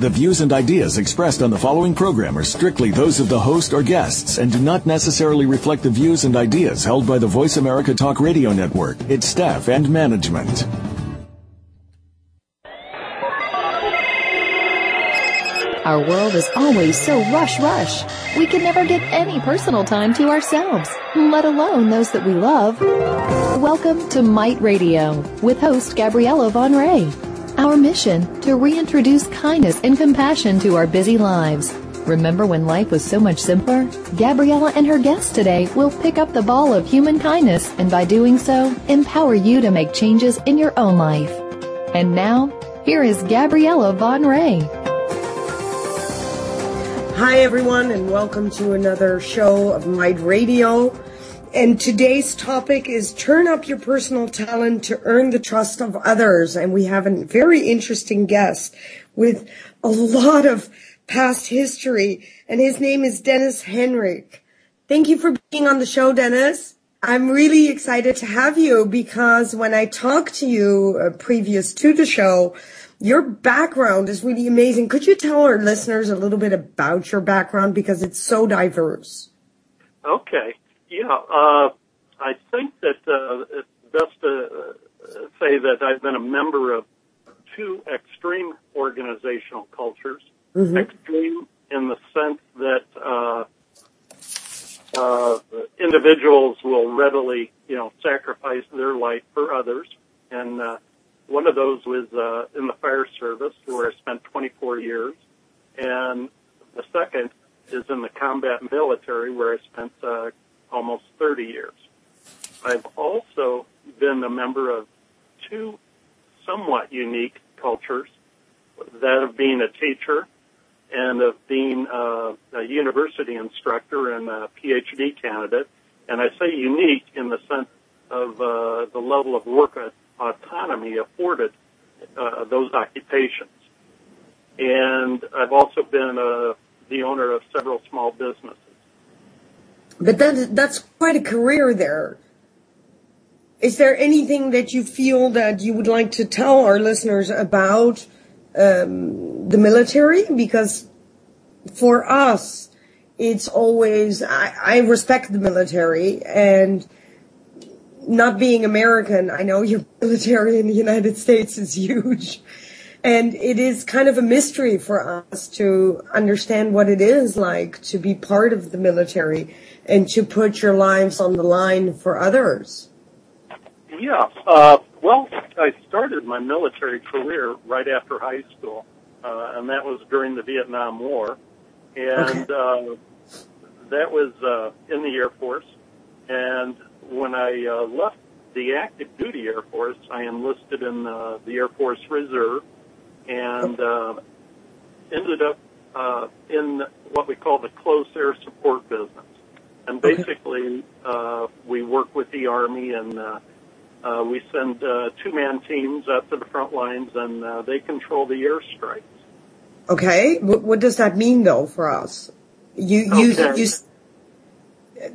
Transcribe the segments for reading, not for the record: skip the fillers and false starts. The views and ideas expressed on the following program are strictly those of the host or guests and do not necessarily reflect the views and ideas held by the Voice America Talk Radio Network, its staff, and management. Our world is always so rush. We can never get any personal time to ourselves, let alone those that we love. Welcome to Might Radio with host Gabriella Von Ray. Our mission, to reintroduce kindness and compassion to our busy lives. Remember when life was so much simpler? Gabriella and her guests today will pick up the ball of human kindness and by doing so, empower you to make changes in your own life. And now, here is Gabriella Von Ray. Hi everyone and welcome to another show of Might Radio. And today's topic is turn up your personal talent to earn the trust of others. And we have a very interesting guest with a lot of past history. And his name is Dennis Heinrich. Thank you for being on the show, Dennis. I'm really excited to have you because when I talked to you previous to the show, your background is really amazing. Could you tell our listeners a little bit about your background because it's so diverse? Okay. Yeah, I think that it's best to say that I've been a member of two extreme organizational cultures. Mm-hmm. Extreme in the sense that individuals will readily, sacrifice their life for others. And one of those was in the fire service, where I spent 24 years. And the second is in the combat military, where I spent almost 30 years. I've also been a member of two somewhat unique cultures, that of being a teacher and of being a university instructor and a Ph.D. candidate. And I say unique in the sense of the level of work autonomy afforded those occupations. And I've also been the owner of several small businesses. But that's quite a career there. Is there anything that you feel that you would like to tell our listeners about the military? Because for us, it's always, I respect the military, and not being American, I know your military in the United States is huge. And it is kind of a mystery for us to understand what it is like to be part of the military and to put your lives on the line for others. Yeah. Well, I started my military career right after high school, and that was during the Vietnam War. And that was in the Air Force. And when I left the active duty Air Force, I enlisted in the Air Force Reserve. And ended up in what we call the close air support business. And basically, we work with the Army, and we send two-man teams up to the front lines, and they control the airstrikes. Okay. What does that mean, though, for us? You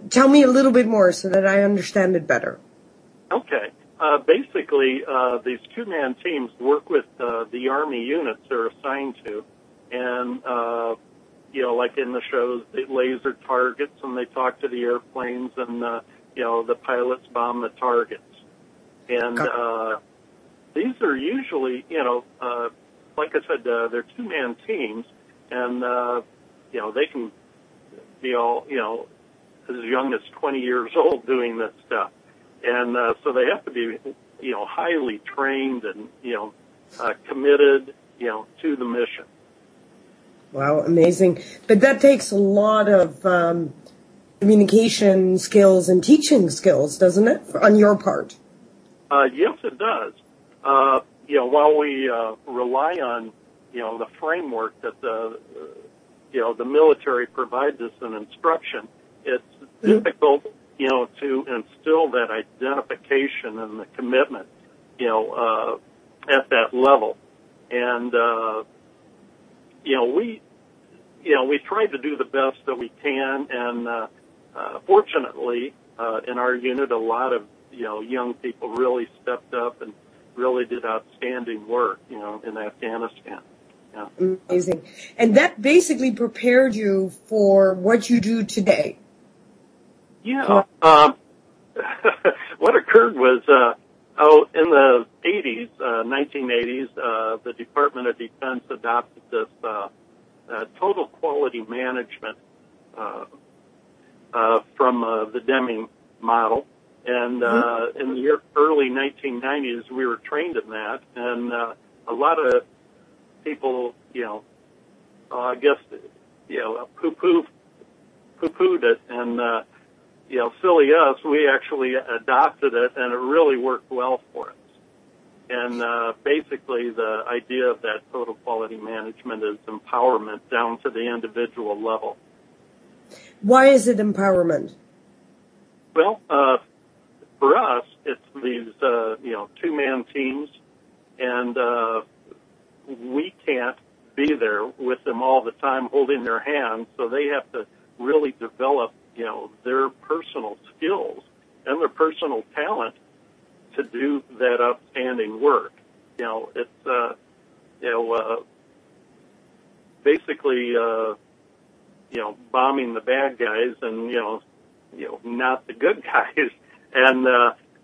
tell me a little bit more so that I understand it better. Okay. Basically, these two-man teams work with the Army units they're assigned to, and, like in the shows, they laser targets and they talk to the airplanes, and, the pilots bomb the targets. And these are usually, like I said, they're two-man teams, and, they can be all, as young as 20 years old doing this stuff. And so they have to be, highly trained and, committed, to the mission. Wow, amazing. But that takes a lot of communication skills and teaching skills, doesn't it, on your part? Yes, it does. While we rely on, the framework that the, the military provides us in instruction, it's difficult to instill that identification and the commitment. at that level. And, we try to do the best that we can. And, fortunately, in our unit, a lot of, young people really stepped up and really did outstanding work, in Afghanistan. Yeah. Amazing. And that basically prepared you for what you do today. Yeah. What occurred was, in the 1980s, the Department of Defense adopted this total quality management from the Deming model. And in the early 1990s, we were trained in that. And a lot of people, poo-pooed it. And, silly us, we actually adopted it, and it really worked well for us. And basically the idea of that total quality management is empowerment down to the individual level. Why is it empowerment? Well, for us, it's these, two-man teams, and we can't be there with them all the time holding their hands, so they have to really develop their personal skills and their personal talent to do that outstanding work. It's, basically, bombing the bad guys and, not the good guys. And,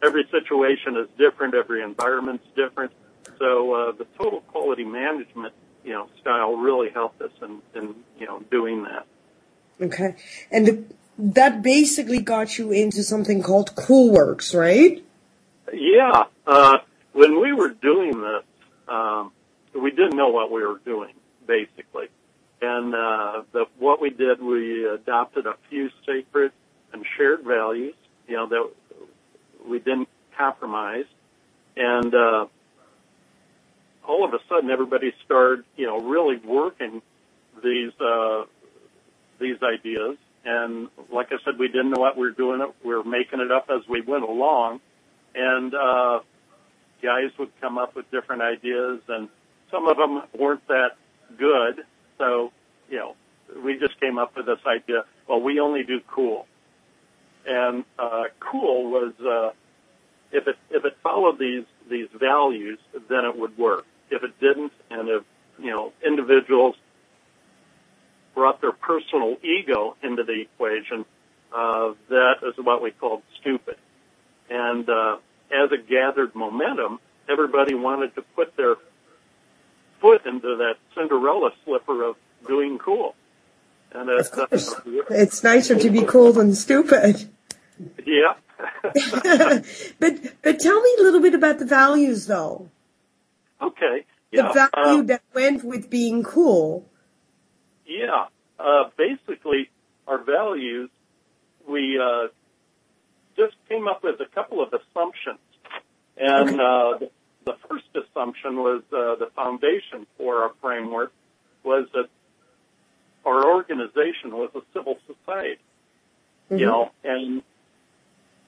every situation is different. Every environment's different. So, the total quality management, style really helped us in doing that. Okay. And that basically got you into something called CoolWerx, right? Yeah. When we were doing this, we didn't know what we were doing, basically. And what we did, we adopted a few sacred and shared values, that we didn't compromise. And all of a sudden, everybody started, really working these ideas. And like I said, we didn't know what we were doing. We were making it up as we went along. And guys would come up with different ideas, and some of them weren't that good. So, we just came up with this idea, well, we only do cool. And cool was if it followed these values, then it would work. If it didn't, and if, individuals brought their personal ego into the equation, that is what we called stupid. And as it gathered momentum, everybody wanted to put their foot into that Cinderella slipper of doing cool. And of course, it's nicer to be cool than stupid. Yeah. but tell me a little bit about the values, though. Okay. Yeah. The value that went with being cool. Yeah. Basically, our values, we just came up with a couple of assumptions. And the first assumption was the foundation for our framework was that our organization was a civil society, and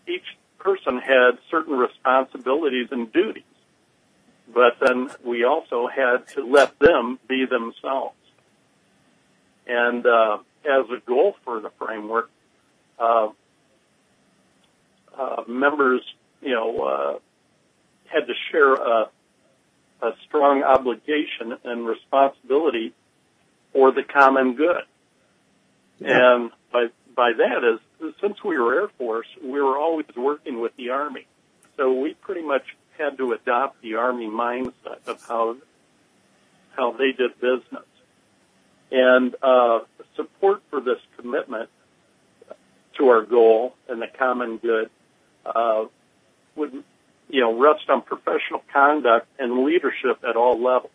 each person had certain responsibilities and duties. But then we also had to let them be themselves. And as a goal for the framework, members, had to share a strong obligation and responsibility for the common good. Yeah. And by that is, since we were Air Force, we were always working with the Army. So we pretty much had to adopt the Army mindset of how they did business. And support for this commitment to our goal and the common good would, rest on professional conduct and leadership at all levels.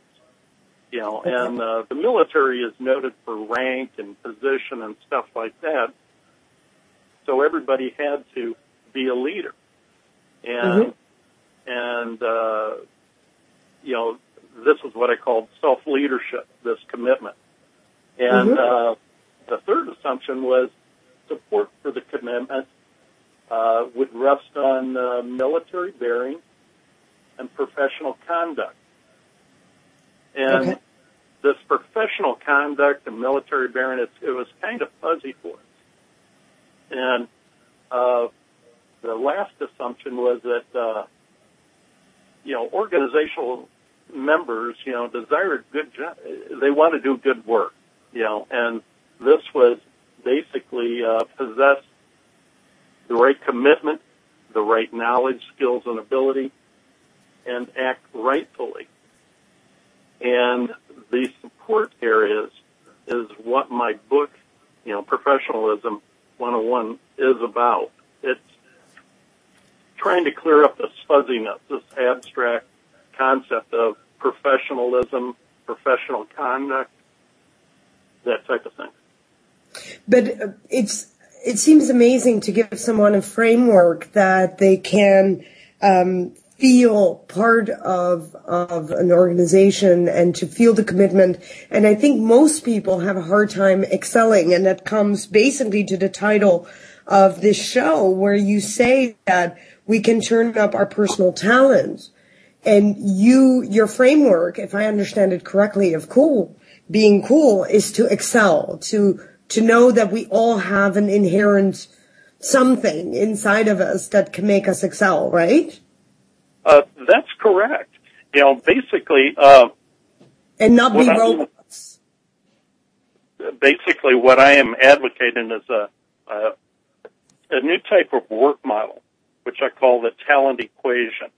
And the military is noted for rank and position and stuff like that. So everybody had to be a leader. And, this is what I called self-leadership, this commitment. And the third assumption was support for the commitment would rest on military bearing and professional conduct. And okay. This professional conduct and military bearing, it was kind of fuzzy for us. And the last assumption was that, organizational members, desired good job. They want to do good work, and this was basically possess the right commitment, the right knowledge, skills, and ability, and act rightfully. And the support areas is what my book, Professionalism 101, is about. It's trying to clear up this fuzziness, this abstract concept of professionalism, professional conduct, that type of thing. But it seems amazing to give someone a framework that they can feel part of an organization and to feel the commitment. And I think most people have a hard time excelling, and that comes basically to the title of this show, where you say that we can turn up our personal talents. And your framework, if I understand it correctly, of being cool is to excel, to know that we all have an inherent something inside of us that can make us excel, right? That's correct. Basically... and not be robots. Basically, what I am advocating is a new type of work model, which I call the talent equation.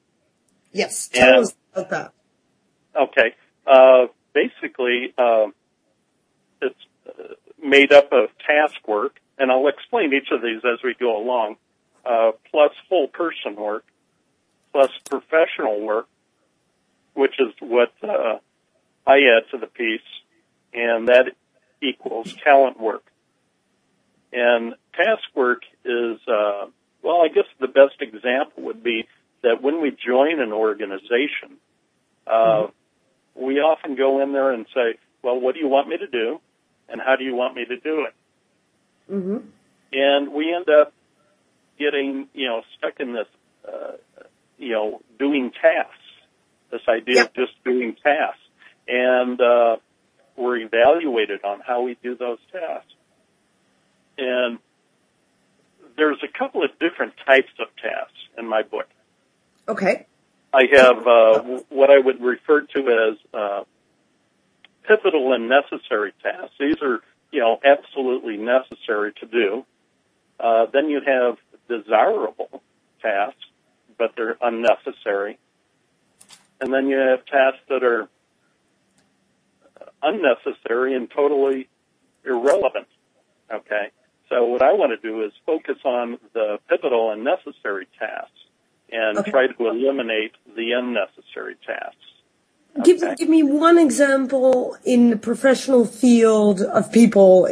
Yes, tell us about that. Okay. Basically, it's made up of task work, and I'll explain each of these as we go along, plus whole person work, plus professional work, which is what I add to the piece, and that equals talent work. And task work is, I guess the best example would be that when we join an organization, we often go in there and say, well, what do you want me to do, and how do you want me to do it? Mm-hmm. And we end up getting, stuck in this, doing tasks, this idea of just doing tasks. And we're evaluated on how we do those tasks. And there's a couple of different types of tasks in my book. Okay. I have what I would refer to as pivotal and necessary tasks. These are, absolutely necessary to do. Then you have desirable tasks, but they're unnecessary. And then you have tasks that are unnecessary and totally irrelevant. Okay. So what I want to do is focus on the pivotal and necessary tasks, and try to eliminate the unnecessary tasks. Okay. Give me one example in the professional field of people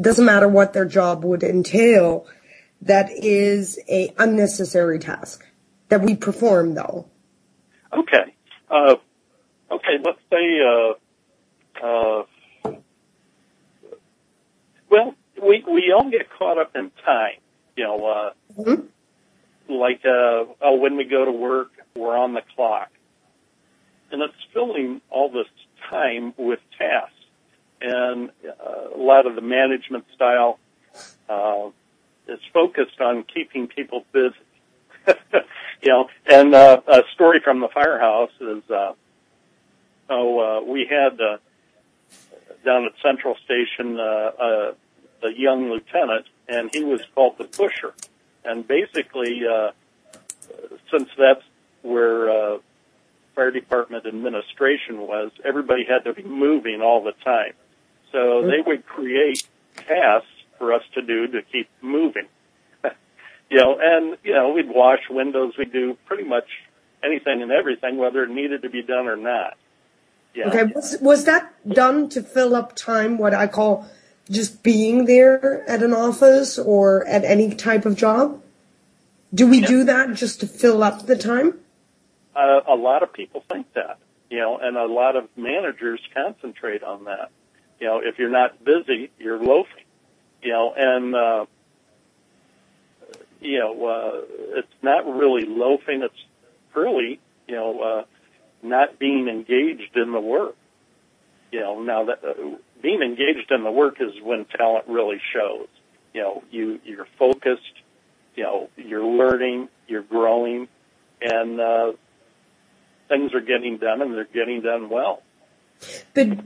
doesn't matter what their job would entail, that is a unnecessary task that we perform, though. Okay. Let's say, we all get caught up in time, mm-hmm. Like, when we go to work, we're on the clock. And it's filling all this time with tasks. And a lot of the management style is focused on keeping people busy. And a story from the firehouse is, we had down at Central Station a young lieutenant, and he was called the pusher. And basically, since that's where fire department administration was, everybody had to be moving all the time. So they would create tasks for us to do to keep moving. We'd wash windows, we'd do pretty much anything and everything, whether it needed to be done or not. Yeah. Okay, was that done to fill up time, what I call... just being there at an office or at any type of job? Do we do that just to fill up the time? A lot of people think that, and a lot of managers concentrate on that. If you're not busy, you're loafing, and, it's not really loafing. It's really, being engaged in the work. You know, now that being engaged in the work is when talent really shows. You know, you're focused. You know, you're learning, you're growing, and things are getting done, and they're getting done well. But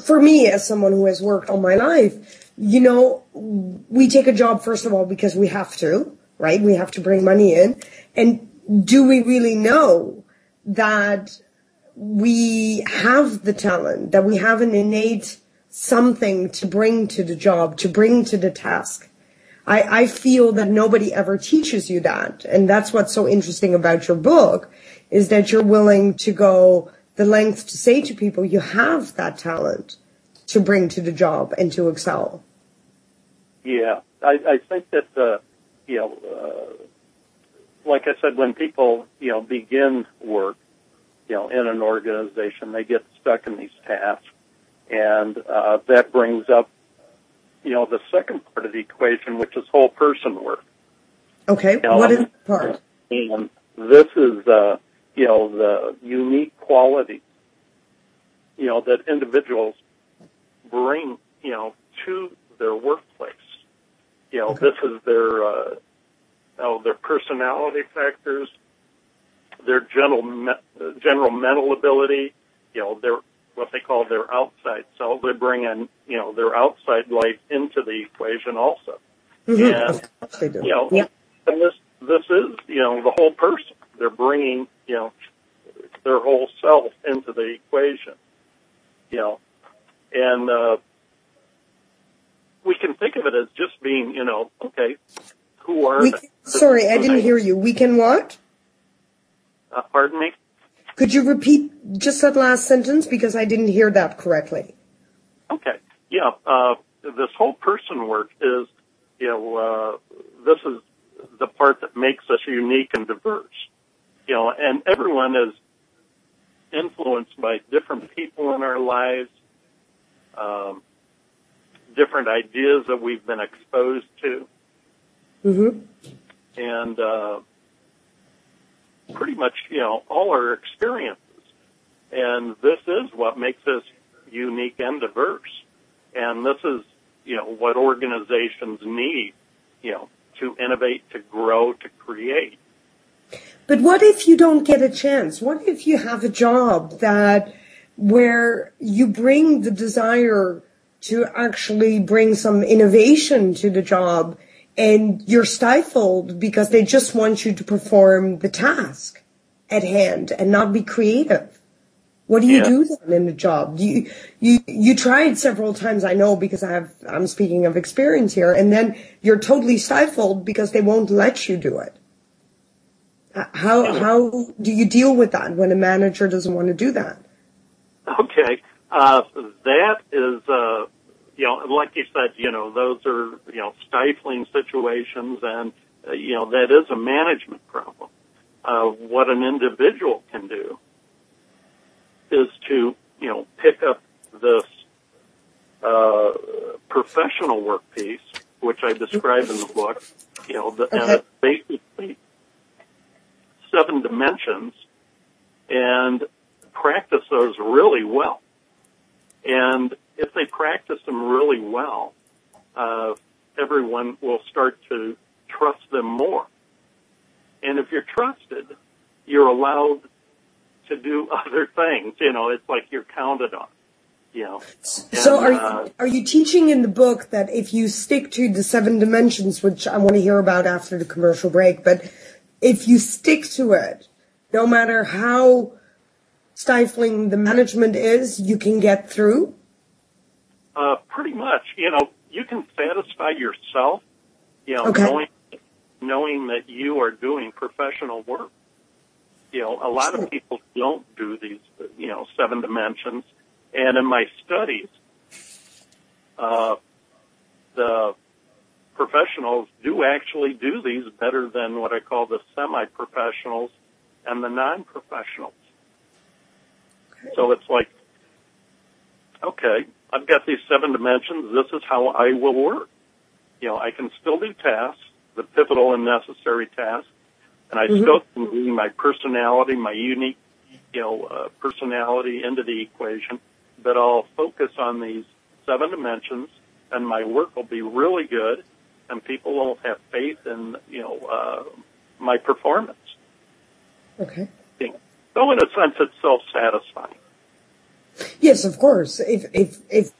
for me, as someone who has worked all my life, you know, we take a job, first of all, because we have to, right? We have to bring money in. And do we really know that we have the talent, that we have an innate something to bring to the job, to bring to the task? I feel that nobody ever teaches you that. And that's what's so interesting about your book, is that you're willing to go the length to say to people, you have that talent to bring to the job and to excel. Yeah, I think that, you know, like I said, when people, you know, begin work, you know, in an organization, they get stuck in these tasks. And that brings up, you know, the second part of the equation, which is whole person work. Okay, you know, what is that part? And this is, you know, the unique quality, you know, that individuals bring, you know, to their workplace. You know, okay. This is their personality factors, their general mental ability, you know, their what they call their outside self. They bring in, you know, their outside life into the equation also. Mm-hmm. And, you know, yeah. And this is, you know, the whole person. They're bringing, you know, their whole self into the equation, you know. And we can think of it as just being, you know, okay, who are they? Sorry, I didn't hear you. We can what? Pardon me? Could you repeat just that last sentence, because I didn't hear that correctly? Okay. Yeah. This whole person work is, you know, this is the part that makes us unique and diverse. You know, and everyone is influenced by different people in our lives, different ideas that we've been exposed to. Mm-hmm. And, pretty much, you know, all our experiences. And this is what makes us unique and diverse. And this is, you know, what organizations need, you know, to innovate, to grow, to create. But what if you don't get a chance? What if you have a job that where you bring the desire to actually bring some innovation to the job, and you're stifled because they just want you to perform the task at hand and not be creative? What do you do then in the job? You tried several times, I know, because I'm speaking of experience here, and then you're totally stifled because they won't let you do it. How do you deal with that when a manager doesn't want to do that? Okay, that is. You know, like you said, you know, those are, you know, stifling situations, and, you know, that is a management problem. What an individual can do is to, you know, pick up this professional work piece, which I describe in the book, you know, and it's basically 7 dimensions, and practice those really well. And if they practice them really well, everyone will start to trust them more. And if you're trusted, you're allowed to do other things. You know, it's like you're counted on, you know. So are you teaching in the book that if you stick to the 7 dimensions, which I want to hear about after the commercial break, but if you stick to it, no matter how stifling the management is, you can get through? Pretty much, you know, you can satisfy yourself, you know, knowing that you are doing professional work. You know, a lot of people don't do these, you know, 7 dimensions. And in my studies, the professionals do actually do these better than what I call the semi-professionals and the non-professionals. Okay. So it's like, okay, I've got these 7 dimensions. This is how I will work. You know, I can still do tasks, the pivotal and necessary tasks, and I still can do my personality, my unique personality into the equation, but I'll focus on these 7 dimensions, and my work will be really good, and people will have faith in, my performance. Okay. So in a sense, it's self-satisfying. Yes, of course. If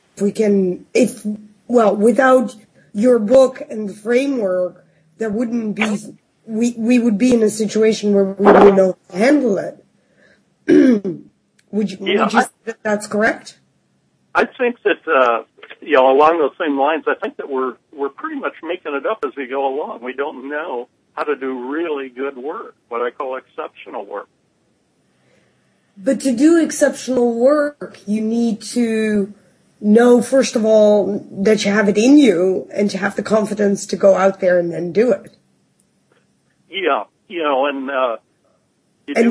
without your book and the framework, there wouldn't be, we would be in a situation where we wouldn't know how to handle it. Would you say that that's correct? I think that, along those same lines, I think that we're pretty much making it up as we go along. We don't know how to do really good work, what I call exceptional work. But to do exceptional work, you need to know, first of all, that you have it in you and to have the confidence to go out there and then do it. Yeah, and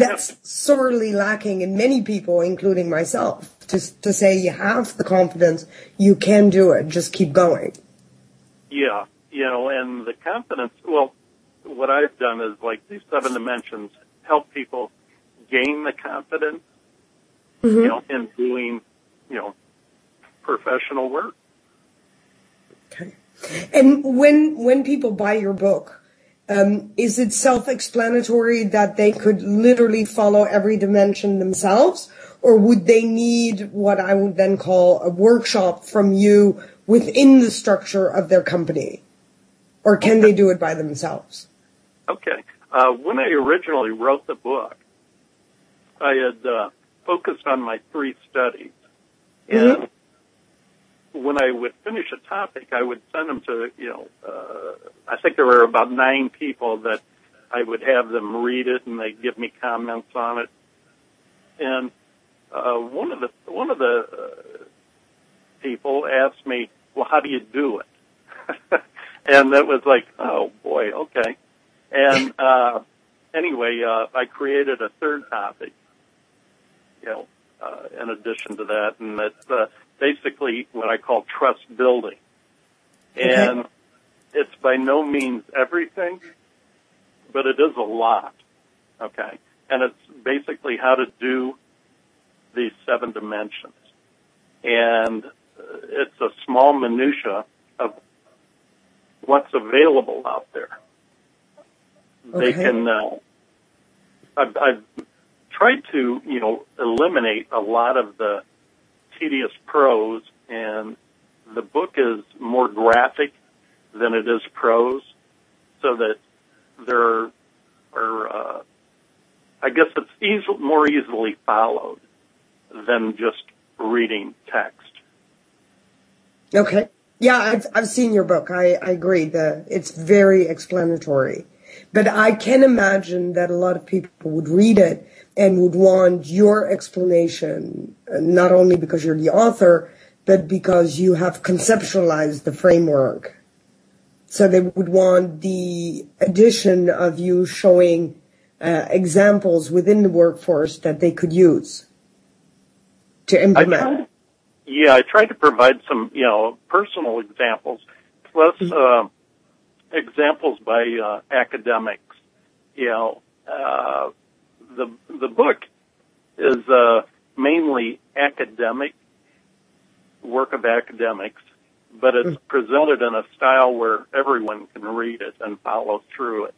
that's sorely lacking in many people, including myself, to say you have the confidence, you can do it, just keep going. Yeah, and the confidence, what I've done is like these 7 dimensions help people gain the confidence, mm-hmm. In doing, professional work. Okay. And when people buy your book, is it self-explanatory that they could literally follow every dimension themselves, or would they need what I would then call a workshop from you within the structure of their company, or can they do it by themselves? Okay. When I originally wrote the book, I had focused on my 3 studies, and mm-hmm. when I would finish a topic, I would send them to, I think there were about 9 people that I would have them read it, and they'd give me comments on it. And one of the people asked me, "Well, how do you do it?" And that was like, "Oh boy, okay." And anyway, I created a 3rd topic. In addition to that, and that's basically what I call trust building. And okay. It's by no means everything, but it is a lot, okay? And it's basically how to do these 7 dimensions. And it's a small minutia of what's available out there. Okay. They can, I've tried to, eliminate a lot of the tedious prose, and the book is more graphic than it is prose, so that there are, I guess it's more easily followed than just reading text. Okay. Yeah, I've seen your book. I agree. It's very explanatory. But I can imagine that a lot of people would read it and would want your explanation, not only because you're the author, but because you have conceptualized the framework. So they would want the addition of you showing examples within the workforce that they could use to implement. I tried to provide some, personal examples, plus examples by academics. The book is mainly academic, work of academics, but it's presented in a style where everyone can read it and follow through it.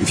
If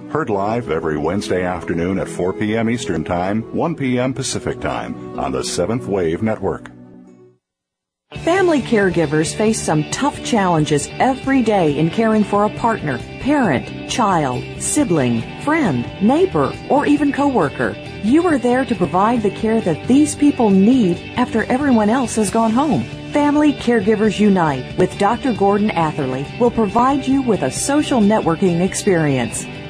Heard live every Wednesday afternoon at 4 p.m. Eastern Time, 1 p.m. Pacific Time on the Seventh Wave Network. Family caregivers face some tough challenges every day in caring for a partner, parent, child, sibling, friend, neighbor, or even coworker. You are there to provide the care that these people need after everyone else has gone home. Family Caregivers Unite with Dr. Gordon Atherley will provide you with a social networking experience.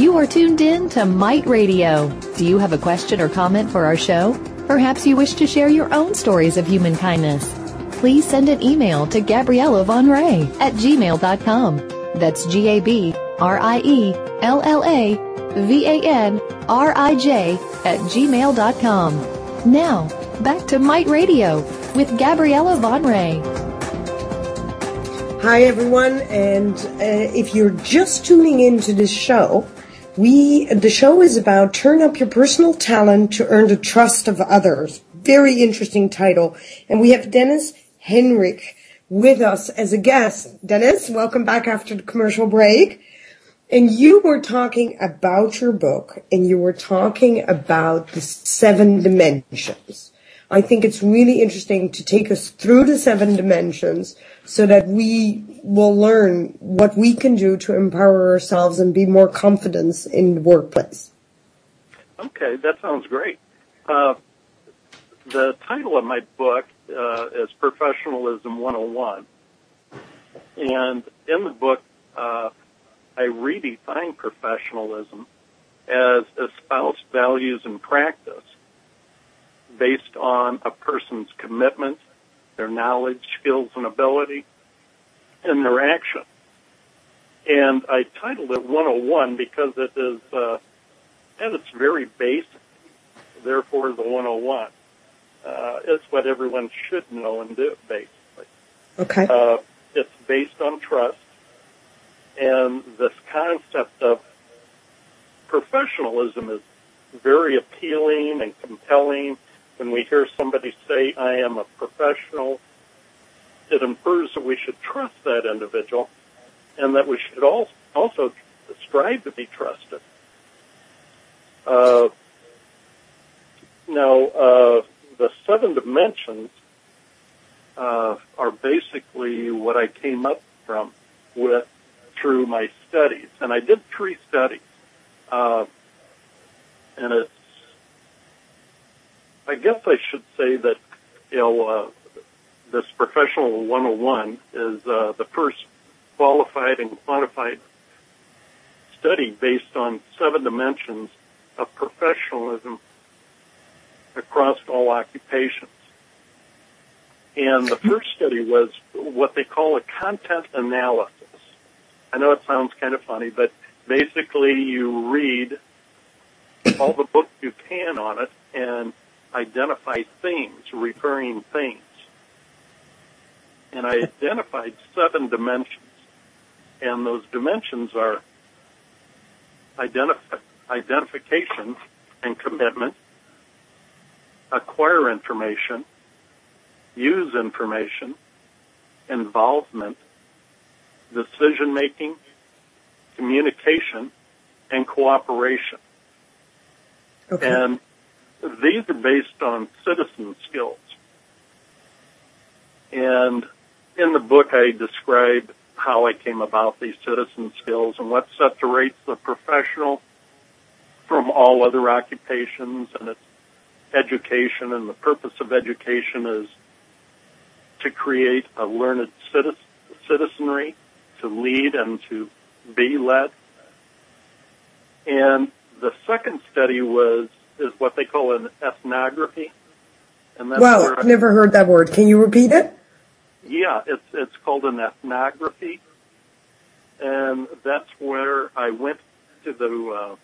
You are tuned in to Might Radio. Do you have a question or comment for our show? Perhaps you wish to share your own stories of human kindness. Please send an email to Gabriella Von Ray at gmail.com. That's GABRIELLAVANRIJ@gmail.com. Now, back to Might Radio with Gabriella Von Ray. Hi, everyone, and if you're just tuning into this show, the show is about turn up your personal talent to earn the trust of others. Very interesting title. And we have Dennis Heinrich with us as a guest. Dennis, welcome back after the commercial break. And you were talking about your book, and you were talking about the 7 dimensions. I think it's really interesting to take us through the 7 dimensions so that we will learn what we can do to empower ourselves and be more confident in the workplace. Okay, that sounds great. The title of my book is Professionalism 101. And in the book, I redefine professionalism as espoused values and practice based on a person's commitment, their knowledge, skills, and ability, and their action. And I titled it 101 because it is, at its very basic, therefore the 101. It's what everyone should know and do, basically. Okay. It's based on trust and this concept of professionalism is very appealing and compelling. When we hear somebody say, I am a professional, it infers that we should trust that individual and that we should also strive to be trusted. Now, the seven dimensions are basically what I came up with through my studies. And I did three studies. And it's, I guess I should say that, you know, this Professional 101 is the first qualified and quantified study based on seven dimensions of professionalism across all occupations. And the first study was what they call a content analysis. I know it sounds kind of funny, but basically you read all the books you can on it and identify themes, recurring themes. And I identified seven dimensions. And those dimensions are identification and commitment, acquire information, use information, involvement, decision-making, communication, and cooperation. Okay. And these are based on citizen skills. And in the book, I describe how I came about these citizen skills and what separates the professional from all other occupations, and it's education, and the purpose of education is to create a learned citizenry, to lead and to be led. And the second study is what they call an ethnography. And that's wow, I've never heard that word. Can you repeat it? Yeah, it's called an ethnography. And that's where I went to the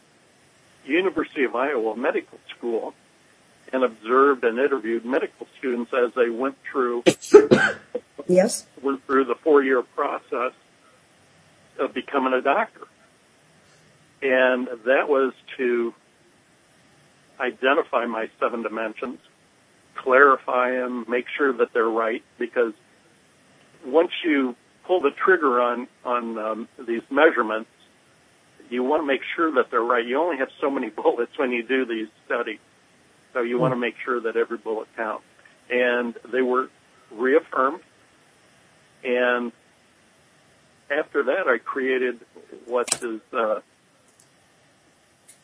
University of Iowa Medical School and observed and interviewed medical students as they went through yes. went through the four-year process of becoming a doctor. And that was to identify my seven dimensions, clarify them, make sure that they're right, because once you pull the trigger on these measurements, you want to make sure that they're right. You only have so many bullets when you do these studies. So you want to make sure that every bullet counts. And they were reaffirmed. And after that, I created what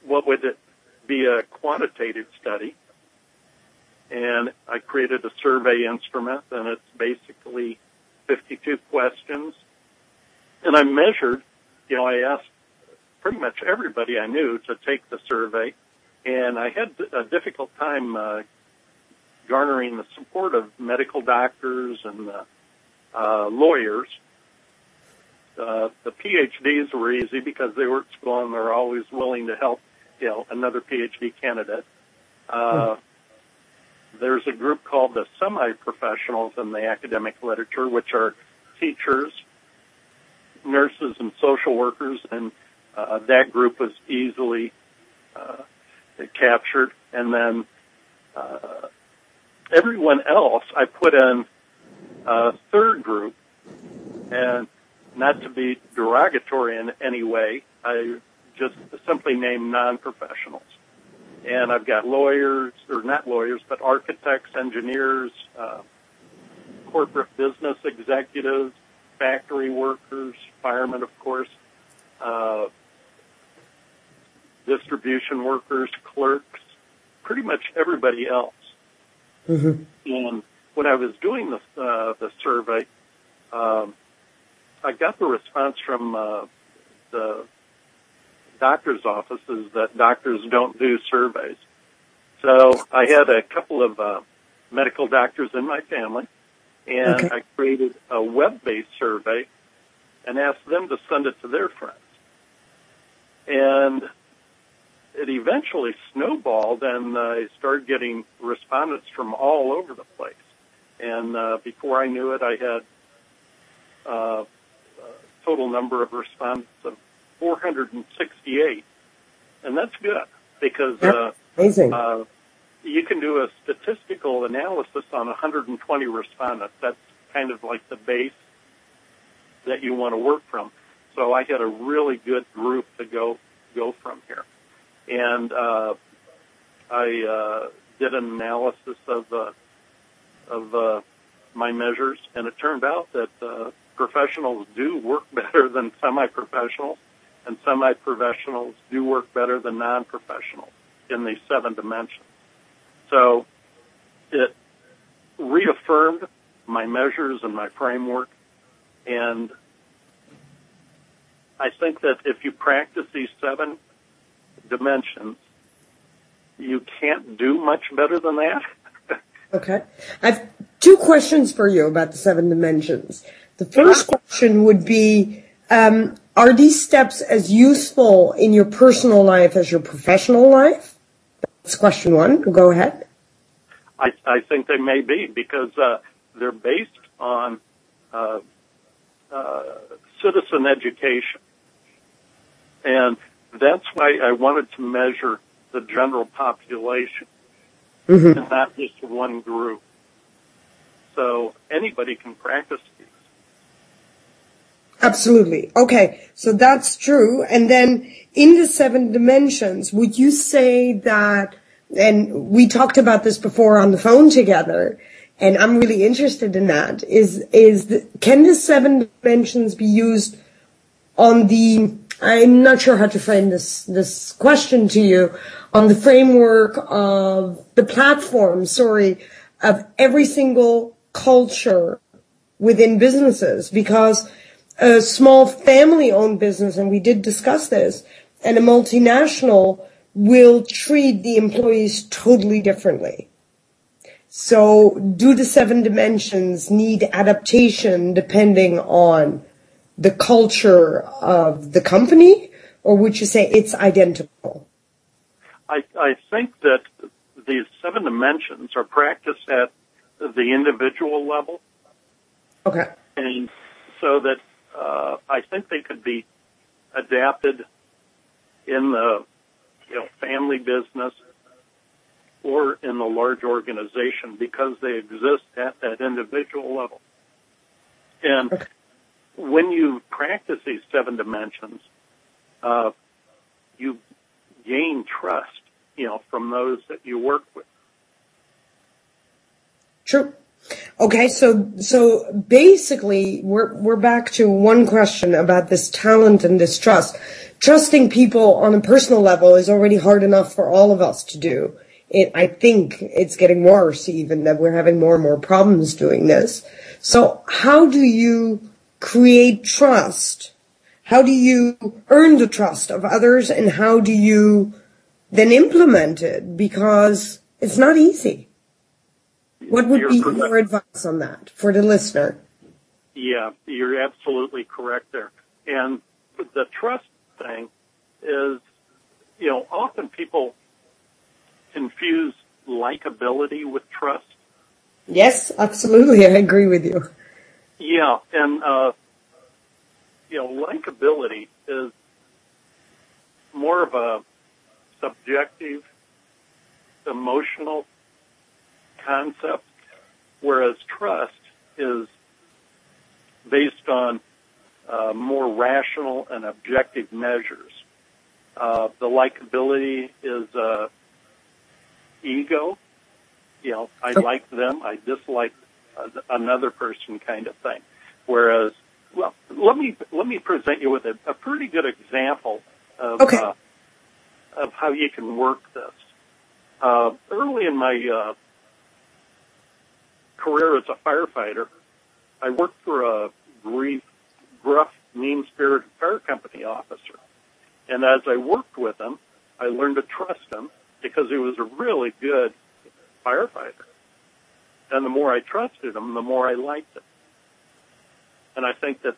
would it be a quantitative study. And I created a survey instrument, and it's basically 52 questions. And I measured, you know, I asked pretty much everybody I knew to take the survey. And I had a difficult time garnering the support of medical doctors and lawyers. The PhDs were easy because they were at school and they're always willing to help, you know, another PhD candidate. There's a group called the semi-professionals in the academic literature, which are teachers, nurses, and social workers, and that group was easily captured, and then everyone else I put in a third group, and not to be derogatory in any way, I just simply named non-professionals. And I've got lawyers, or not lawyers, but architects, engineers, corporate business executives, factory workers, firemen, of course, distribution workers, clerks, pretty much everybody else. Mm-hmm. And when I was doing the survey, I got the response from the doctor's offices that doctors don't do surveys. So I had a couple of medical doctors in my family, and I created a web-based survey and asked them to send it to their friends. And it eventually snowballed, and I started getting respondents from all over the place. And before I knew it, I had a total number of respondents of 468. And that's good because amazing. You can do a statistical analysis on 120 respondents. That's kind of like the base that you want to work from. So I had a really good group to go from here. And I did an analysis of my measures, and it turned out that professionals do work better than semi-professionals, and semi-professionals do work better than non-professionals in these seven dimensions. So it reaffirmed my measures and my framework, and I think that if you practice these seven dimensions, you can't do much better than that. Okay. I have two questions for you about the seven dimensions. The first question would be, are these steps as useful in your personal life as your professional life? That's question one. Go ahead. I think they may be because they're based on citizen education. And that's why I wanted to measure the general population. Mm-hmm. And not just one group. So anybody can practice these. Absolutely. Okay, so that's true. And then in the seven dimensions, would you say that, and we talked about this before on the phone together, and I'm really interested in that, can the seven dimensions be used on the, I'm not sure how to frame this question to you, on the framework of the platform, of every single culture within businesses, because a small family-owned business, and we did discuss this, and a multinational will treat the employees totally differently. So do the seven dimensions need adaptation depending on the culture of the company, or would you say it's identical? I think that these seven dimensions are practiced at the individual level. Okay. And so that I think they could be adapted in the family business or in the large organization because they exist at that individual level. And when you practice these seven dimensions, you gain trust, from those that you work with. True. Okay, so basically we're back to one question about this talent and this trust. Trusting people on a personal level is already hard enough for all of us to do. I think it's getting worse even that we're having more and more problems doing this. So how do you create trust? How do you earn the trust of others, and how do you then implement it? Because it's not easy. What would be your advice on that for the listener? Yeah, you're absolutely correct there. And the trust thing is, often people confuse likability with trust. Yes, absolutely. I agree with you. Yeah, and likability is more of a subjective, emotional concept, whereas trust is based on more rational and objective measures. The likability is ego. I like them, I dislike another person kind of thing. Whereas, well, let me present you with a pretty good example of how you can work this. Early in my career as a firefighter, I worked for a gruff, mean-spirited fire company officer. And as I worked with him, I learned to trust him because he was a really good firefighter. And the more I trusted him, the more I liked him. And I think that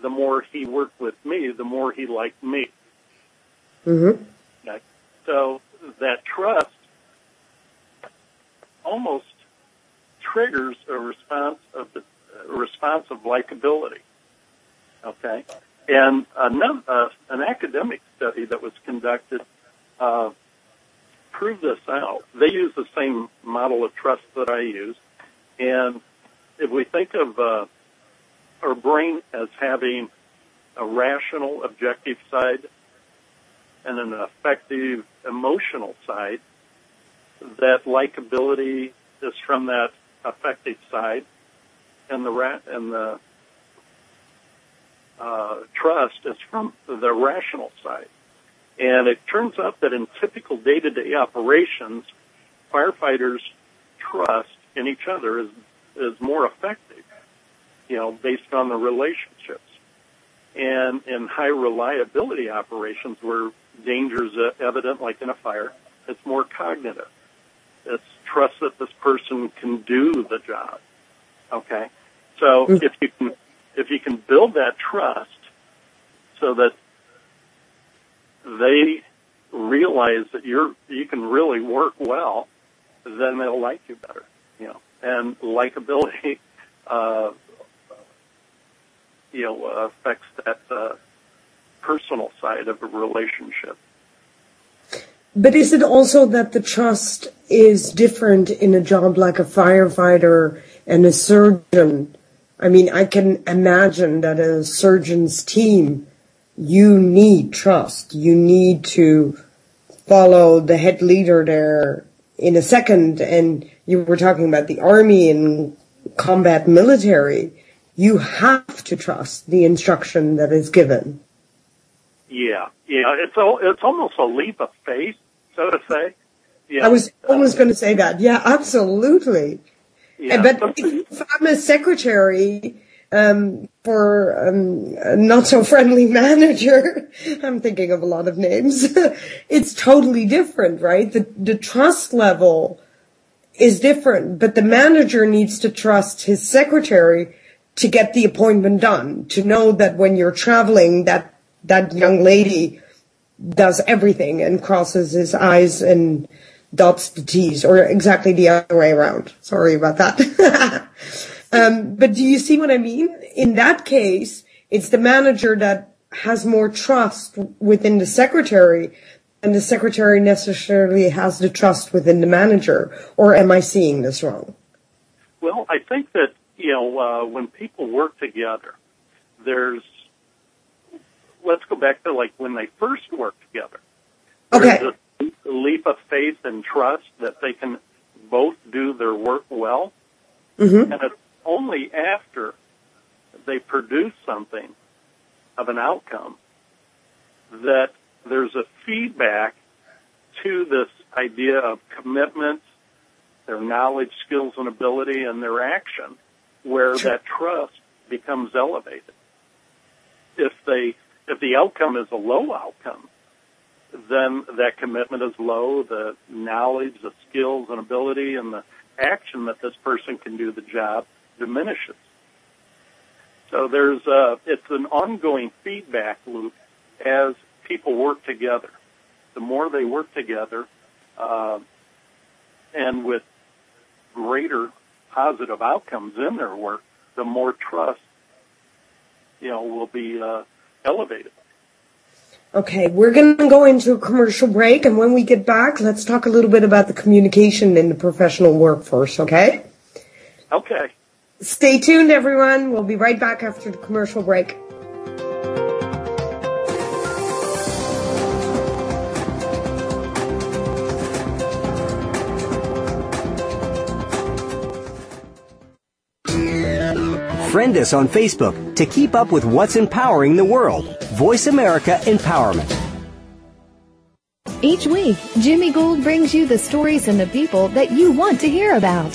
the more he worked with me, the more he liked me. Mm-hmm. Okay. So that trust almost triggers a response of likability. Okay. And another, an academic study that was conducted proved this out. They used the same model of trust that I used. And if we think of our brain as having a rational, objective side and an effective, emotional side, that likability is from that affective side, and the trust is from the rational side. And it turns out that in typical day-to-day operations, firefighters' trust in each other is more effective, you know, based on the relationships. And in high reliability operations where danger is evident, like in a fire, it's more cognitive. It's trust that this person can do the job. Okay? So if you can build that trust so that they realize that you can really work well, then they'll like you better, you know. And likability, affects that personal side of a relationship. But is it also that the trust is different in a job like a firefighter and a surgeon? I mean, I can imagine that a surgeon's team, you need trust. You need to follow the head leader there in a second. And you were talking about the army and combat military. You have to trust the instruction that is given. Yeah. It's almost a leap of faith, so to say. Yeah. I was almost going to say that. Yeah, absolutely. Yeah. But if I'm a secretary for a not-so-friendly manager, I'm thinking of a lot of names, it's totally different, right? The trust level is different, but the manager needs to trust his secretary to get the appointment done, to know that when you're traveling, that young lady does everything and crosses his I's and dots the T's, or exactly the other way around. Sorry about that. But do you see what I mean? In that case, it's the manager that has more trust within the secretary, and the secretary necessarily has the trust within the manager. Or am I seeing this wrong? Well, I think that, when people work together, let's go back to like when they first work together. Okay. There's a leap of faith and trust that they can both do their work well. Mm-hmm. And it's only after they produce something of an outcome that there's a feedback to this idea of commitment, their knowledge, skills, and ability, and their action, where that trust becomes elevated. If the outcome is a low outcome, then that commitment is low, the knowledge, the skills and ability, and the action that this person can do the job diminishes. So it's an ongoing feedback loop as people work together. The more they work together, and with greater positive outcomes in their work, the more trust, will be elevated. Okay, we're going to go into a commercial break, and when we get back, let's talk a little bit about the communication in the professional workforce, okay? Okay. Stay tuned, everyone. We'll be right back after the commercial break. Friend us on Facebook to keep up with what's empowering the world. Voice America Empowerment. Each week, Jimmy Gould brings you the stories and the people that you want to hear about.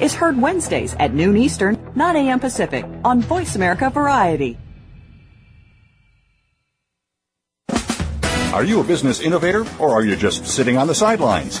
is heard Wednesdays at noon Eastern, 9 a.m. Pacific on Voice America Variety. Are you a business innovator, or are you just sitting on the sidelines?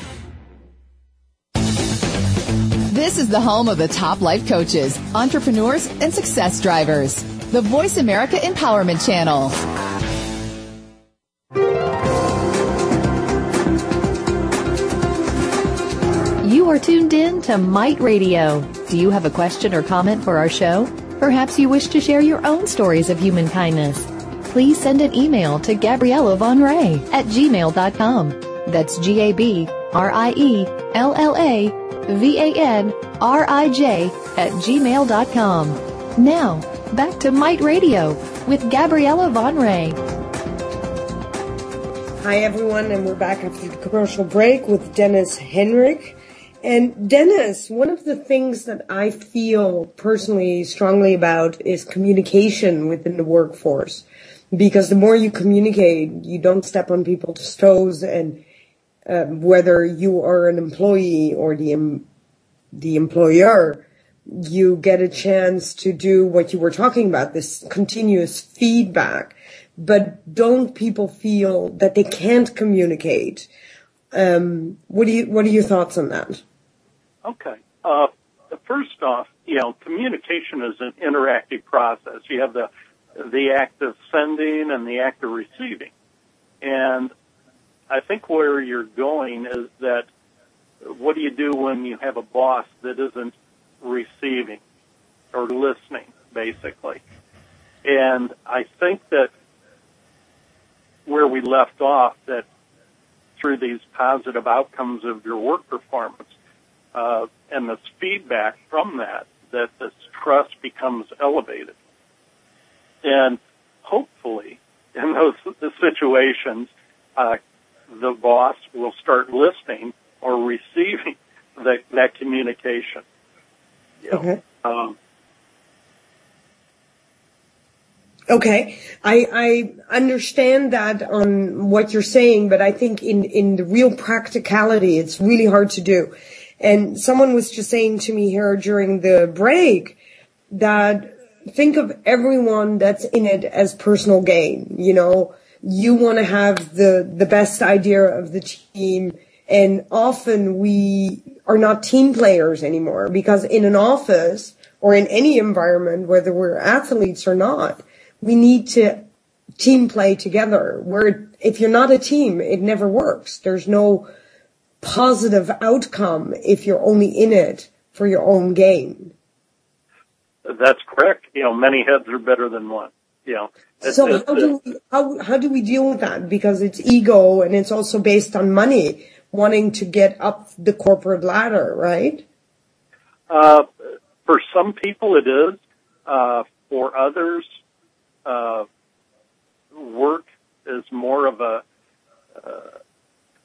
This is the home of the top life coaches, entrepreneurs, and success drivers. The Voice America Empowerment Channel. You are tuned in to Might Radio. Do you have a question or comment for our show? Perhaps you wish to share your own stories of human kindness. Please send an email to Gabriella Von Ray at gmail.com. That's GABRIELLAVANRIJ@gmail.com. Now, back to Might Radio with Gabriella Von Ray. Hi, everyone, and we're back after the commercial break with Dennis Heinrich. And Dennis, one of the things that I feel personally strongly about is communication within the workforce. Because the more you communicate, you don't step on people's toes, and whether you are an employee or the employer, you get a chance to do what you were talking about, this continuous feedback. But don't people feel that they can't communicate? What are your thoughts on that? Okay. First off, communication is an interactive process. You have the act of sending and the act of receiving. And I think where you're going is that what do you do when you have a boss that isn't receiving or listening, basically? And I think that where we left off, that through these positive outcomes of your work performance and this feedback from that this trust becomes elevated. And hopefully in those situations, the boss will start listening or receiving that communication. Okay. Okay. I understand that on what you're saying, but I think in the real practicality, it's really hard to do. And someone was just saying to me here during the break that think of everyone that's in it as personal gain, You want to have the best idea of the team, and often we are not team players anymore, because in an office or in any environment, whether we're athletes or not, we need to team play together. Where if you're not a team, it never works. There's no positive outcome if you're only in it for your own gain. That's correct. Many heads are better than one. So how do we deal with that? Because it's ego, and it's also based on money, wanting to get up the corporate ladder, right? For some people it is. For others, work is more of a.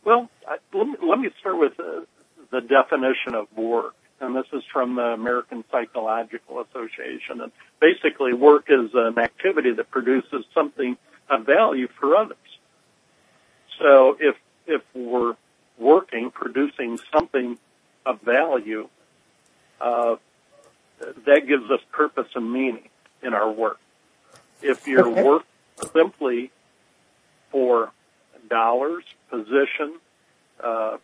Let me start with the definition of work, and this is from the American Psychological Association. And basically, work is an activity that produces something of value for others. So if we're working, producing something of value, that gives us purpose and meaning in our work. If your work simply for dollars, position,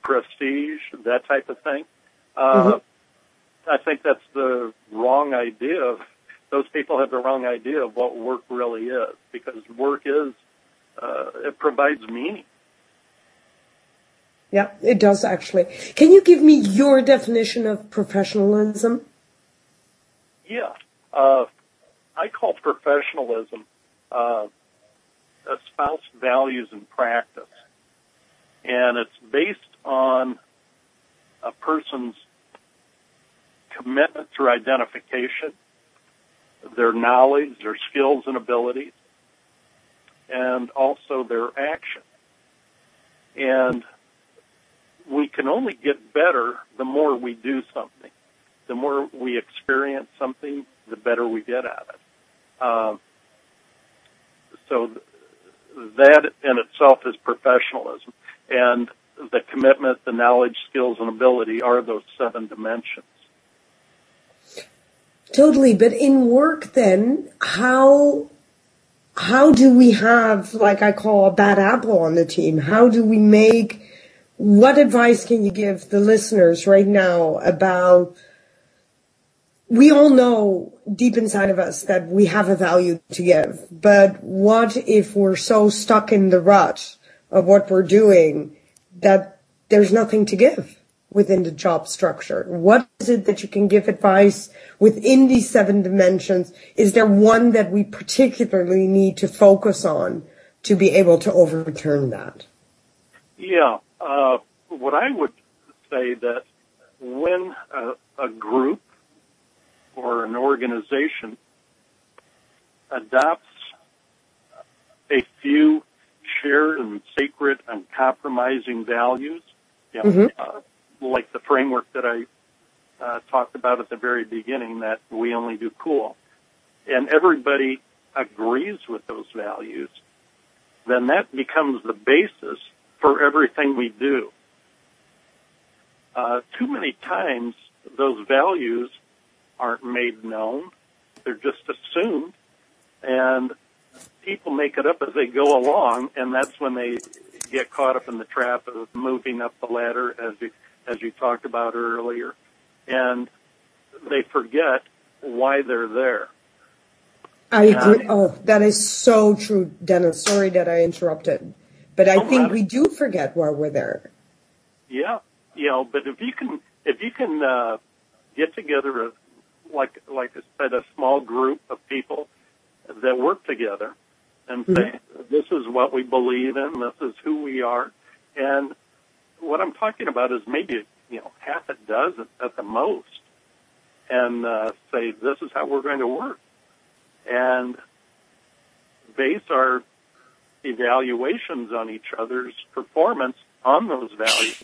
prestige, that type of thing, I think that's the wrong idea. Those people have the wrong idea of what work really is, because work is, it provides meaning. Yeah, it does actually. Can you give me your definition of professionalism? Yeah. I call professionalism espoused values and practice. And it's based on a person's commitment through identification, their knowledge, their skills and abilities, and also their action. And we can only get better the more we do something. The more we experience something, the better we get at it. So that in itself is professionalism. And the commitment, the knowledge, skills, and ability are those seven dimensions. Totally. But in work then, how do we have, like I call, a bad apple on the team? How do we make, what advice can you give the listeners right now about, we all know deep inside of us that we have a value to give, but what if we're so stuck in the rut of what we're doing that there's nothing to give within the job structure? What is it that you can give advice within these seven dimensions? Is there one that we particularly need to focus on to be able to overturn that? Yeah. What I would say that when a group or an organization adopts a few shared and sacred and compromising values, like the framework that I talked about at the very beginning, that we only do cool, and everybody agrees with those values, then that becomes the basis for everything we do. Too many times those values aren't made known. They're just assumed, and people make it up as they go along, and that's when they get caught up in the trap of moving up the ladder, as you talked about earlier, and they forget why they're there. I agree. Oh, that is so true, Dennis. Sorry that I interrupted, but I think we do forget why we're there. Yeah, you know, but if you can get together, like I said, a small group of people that work together and say, this is what we believe in, this is who we are, and what I'm talking about is maybe, half a dozen at the most, and say, this is how we're going to work. And base our evaluations on each other's performance on those values.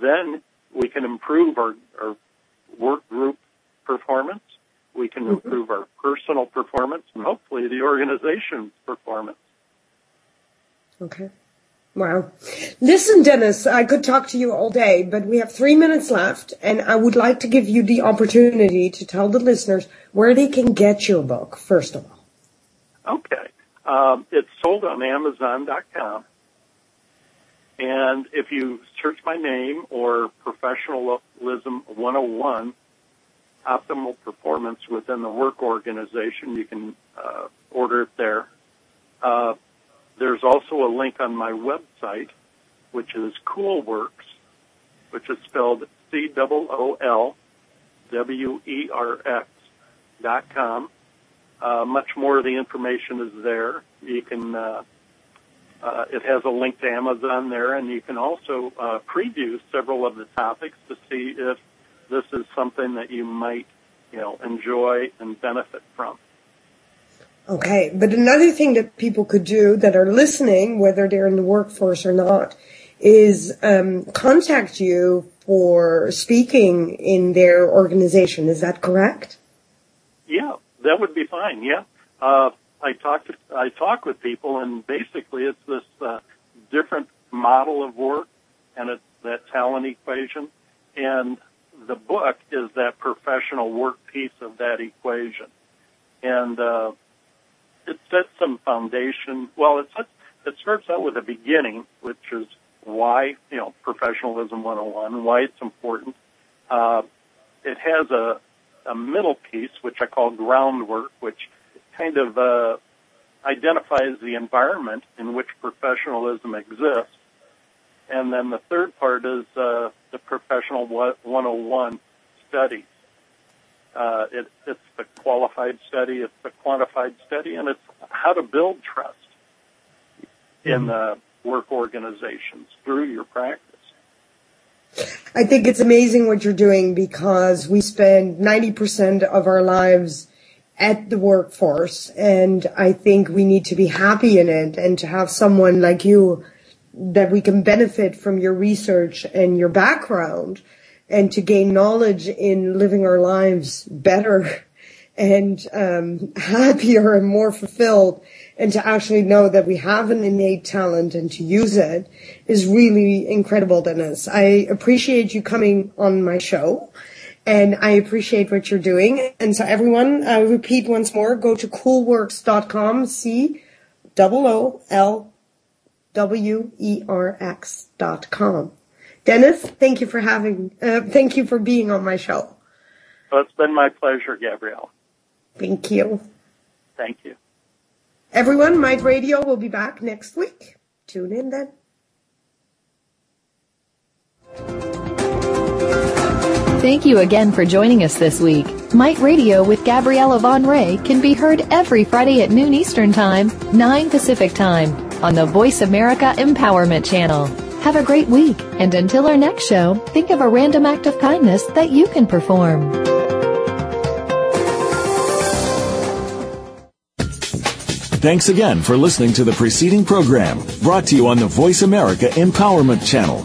Then we can improve our work group performance. We can improve our personal performance and hopefully the organization's performance. Okay. Wow. Listen, Dennis, I could talk to you all day, but we have 3 minutes left, and I would like to give you the opportunity to tell the listeners where they can get your book, first of all. Okay. It's sold on Amazon.com. And if you search my name or Professionalism 101, Optimal Performance Within the Work Organization, you can order it there. There's also a link on my website, which is CoolWerx, which is spelled CoolWerx.com. Much more of the information is there. You can, it has a link to Amazon there, and you can also preview several of the topics to see if this is something that you might, enjoy and benefit from. Okay, but another thing that people could do that are listening, whether they're in the workforce or not, is contact you for speaking in their organization. Is that correct? Yeah, that would be fine. Yeah, I talk with people, and basically it's this different model of work and that talent equation. And the book is that professional work piece of that equation. And it sets some foundation. Well, it starts out with a beginning, which is why, Professionalism 101, why it's important. It has a middle piece, which I call groundwork, which kind of identifies the environment in which professionalism exists. And then the third part is the Professional 101 study. It's the qualified study, it's the quantified study, and it's how to build trust in work organizations through your practice. I think it's amazing what you're doing, because we spend 90% of our lives at the workforce, and I think we need to be happy in it, and to have someone like you that we can benefit from your research and your background, and to gain knowledge in living our lives better and happier and more fulfilled, and to actually know that we have an innate talent and to use it is really incredible, Dennis. I appreciate you coming on my show, and I appreciate what you're doing. And so everyone, I repeat once more, go to CoolWerx.com, CoolWerx.com. Dennis, thank you for being on my show. Well, it's been my pleasure, Gabrielle. Thank you. Thank you. Everyone, Mind Radio will be back next week. Tune in then. Thank you again for joining us this week. Might Radio with Gabriella Von Ray can be heard every Friday at noon Eastern Time, 9 Pacific Time, on the Voice America Empowerment Channel. Have a great week, and until our next show, think of a random act of kindness that you can perform. Thanks again for listening to the preceding program, brought to you on the Voice America Empowerment Channel.